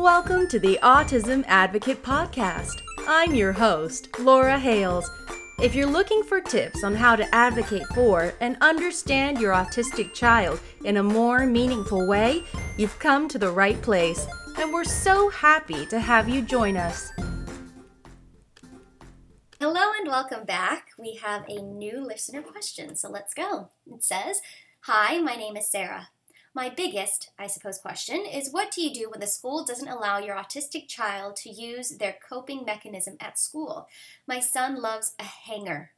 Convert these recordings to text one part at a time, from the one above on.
Welcome to the Autism Advocate Podcast. I'm your host, Laura Hales. If you're looking for tips on how to advocate for and understand your autistic child in a more meaningful way, you've come to the right place, and we're so happy to have you join us. Hello and welcome back. We have a new listener question, so let's go. It says, "Hi, my name is Sarah. My biggest, I suppose, question is what do you do when the school doesn't allow your autistic child to use their coping mechanism at school? My son loves a hanger."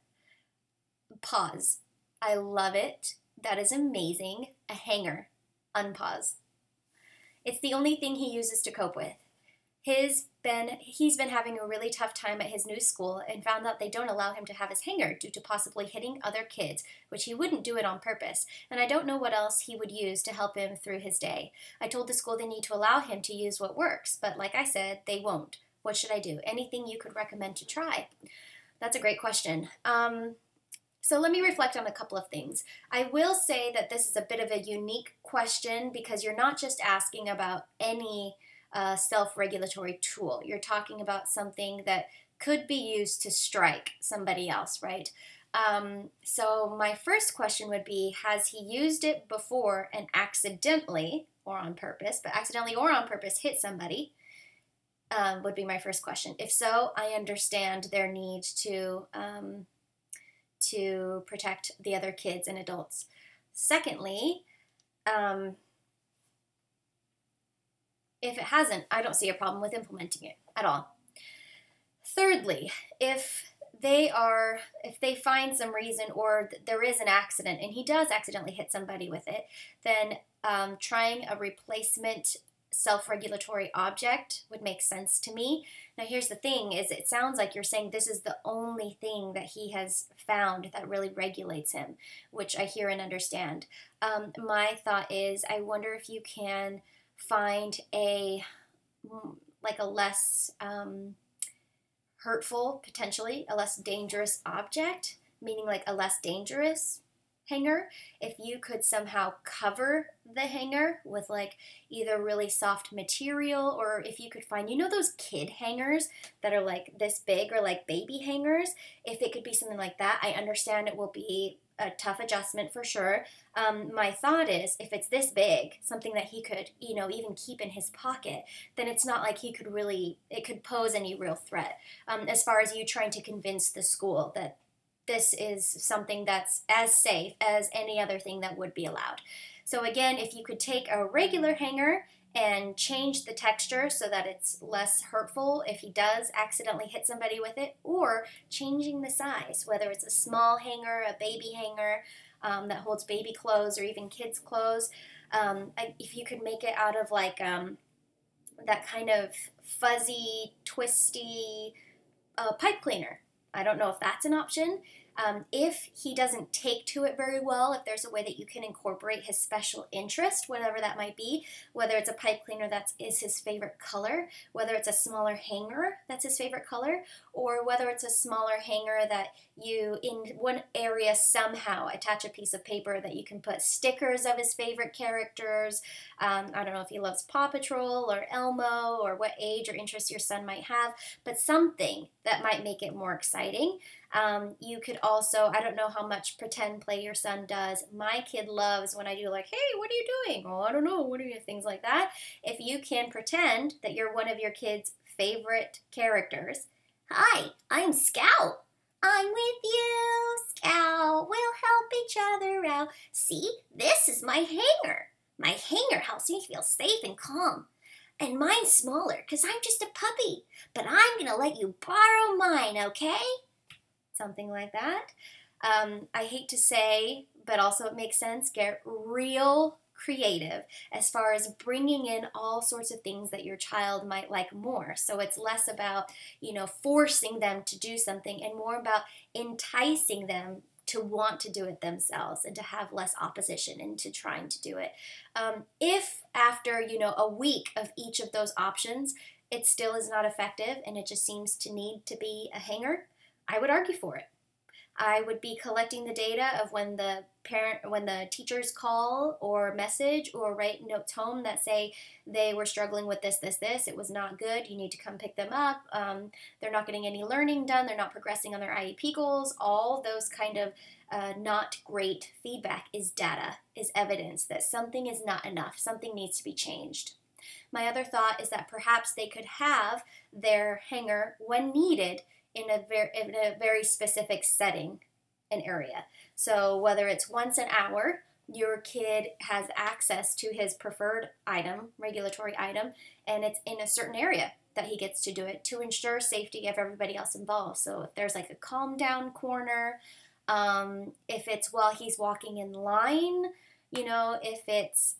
Pause. I love it. That is amazing. A hanger. Unpause. It's the only thing he uses to cope with. He's been having a really tough time at his new school and found out they don't allow him to have his hanger due to possibly hitting other kids, which he wouldn't do it on purpose, and I don't know what else he would use to help him through his day. I told the school they need to allow him to use what works, but like I said, they won't. What should I do? Anything you could recommend to try? That's a great question. So let me reflect on a couple of things. I will say that this is a bit of a unique question because you're not just asking about any self-regulatory tool. You're talking about something that could be used to strike somebody else, right? So my first question would be, has he used it before and accidentally or on purpose hit somebody? Would be my first question. If so, I understand their need to protect the other kids and adults. Secondly, if it hasn't, I don't see a problem with implementing it at all. Thirdly, if they find some reason or there is an accident and he does accidentally hit somebody with it, then trying a replacement self-regulatory object would make sense to me. Now here's the thing, is it sounds like you're saying this is the only thing that he has found that really regulates him, which I hear and understand. My thought is, I wonder if you can find a less hurtful, potentially a less dangerous object, meaning like a less dangerous hanger. If you could somehow cover the hanger with like either really soft material, or if you could find, you know, those kid hangers that are like this big or like baby hangers, if it could be something like that, I understand it will be a tough adjustment for sure. My thought is, if it's this big, something that he could, you know, even keep in his pocket, then it's not like it could pose any real threat. As far as you trying to convince the school that this is something that's as safe as any other thing that would be allowed. So again, if you could take a regular hanger and change the texture so that it's less hurtful if he does accidentally hit somebody with it, or changing the size, whether it's a small hanger, a baby hanger that holds baby clothes or even kids' clothes. If you could make it out of like that kind of fuzzy, twisty pipe cleaner. I don't know if that's an option. If he doesn't take to it very well, if there's a way that you can incorporate his special interest, whatever that might be, whether it's a pipe cleaner that is his favorite color, whether it's a smaller hanger that's his favorite color, or whether it's a smaller hanger that you, in one area somehow, attach a piece of paper that you can put stickers of his favorite characters. I don't know if he loves Paw Patrol or Elmo or what age or interest your son might have, but something that might make it more exciting. You could also, I don't know how much pretend play your son does. My kid loves when I do like, "Hey, what are you doing?" "Oh, I don't know. What are you?" Things like that. If you can pretend that you're one of your kid's favorite characters. "Hi, I'm Scout. I'm with you, Scout. We'll help each other out. See, this is my hanger. My hanger helps me feel safe and calm. And mine's smaller because I'm just a puppy. But I'm going to let you borrow mine, okay?" Something like that. I hate to say, but also it makes sense, get real creative as far as bringing in all sorts of things that your child might like more. So it's less about, you know, forcing them to do something and more about enticing them to want to do it themselves and to have less opposition into trying to do it. If after, you know, a week of each of those options, it still is not effective and it just seems to need to be a hanger, I would argue for it. I would be collecting the data of when the teachers call or message or write notes home that say they were struggling with this, this, this, it was not good, you need to come pick them up, they're not getting any learning done, they're not progressing on their IEP goals, all those kind of not great feedback is data, is evidence that something is not enough, something needs to be changed. My other thought is that perhaps they could have their hanger when needed in a very specific setting and area. So whether it's once an hour, your kid has access to his preferred item, regulatory item, and it's in a certain area that he gets to do it to ensure safety of everybody else involved. So if there's like a calm down corner, if it's while he's walking in line, you know, if it's,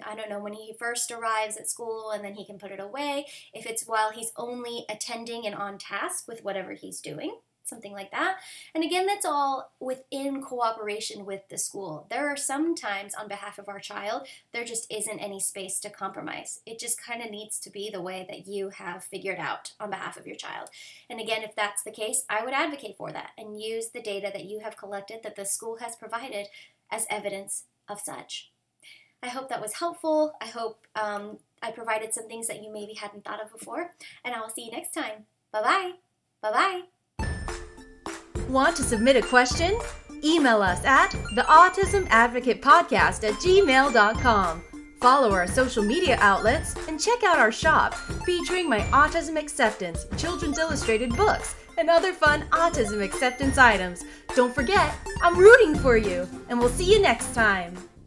I don't know, when he first arrives at school and then he can put it away, if it's while he's only attending and on task with whatever he's doing, something like that. And again, that's all within cooperation with the school. There are some times on behalf of our child, there just isn't any space to compromise. It just kind of needs to be the way that you have figured out on behalf of your child. And again, if that's the case, I would advocate for that and use the data that you have collected that the school has provided as evidence of such. I hope that was helpful. I hope I provided some things that you maybe hadn't thought of before, and I will see you next time. Bye-bye. Bye-bye. Want to submit a question? Email us at TheAutismAdvocatePodcast@gmail.com. Follow our social media outlets and check out our shop featuring my Autism Acceptance, Children's Illustrated books, and other fun autism acceptance items. Don't forget, I'm rooting for you, and we'll see you next time.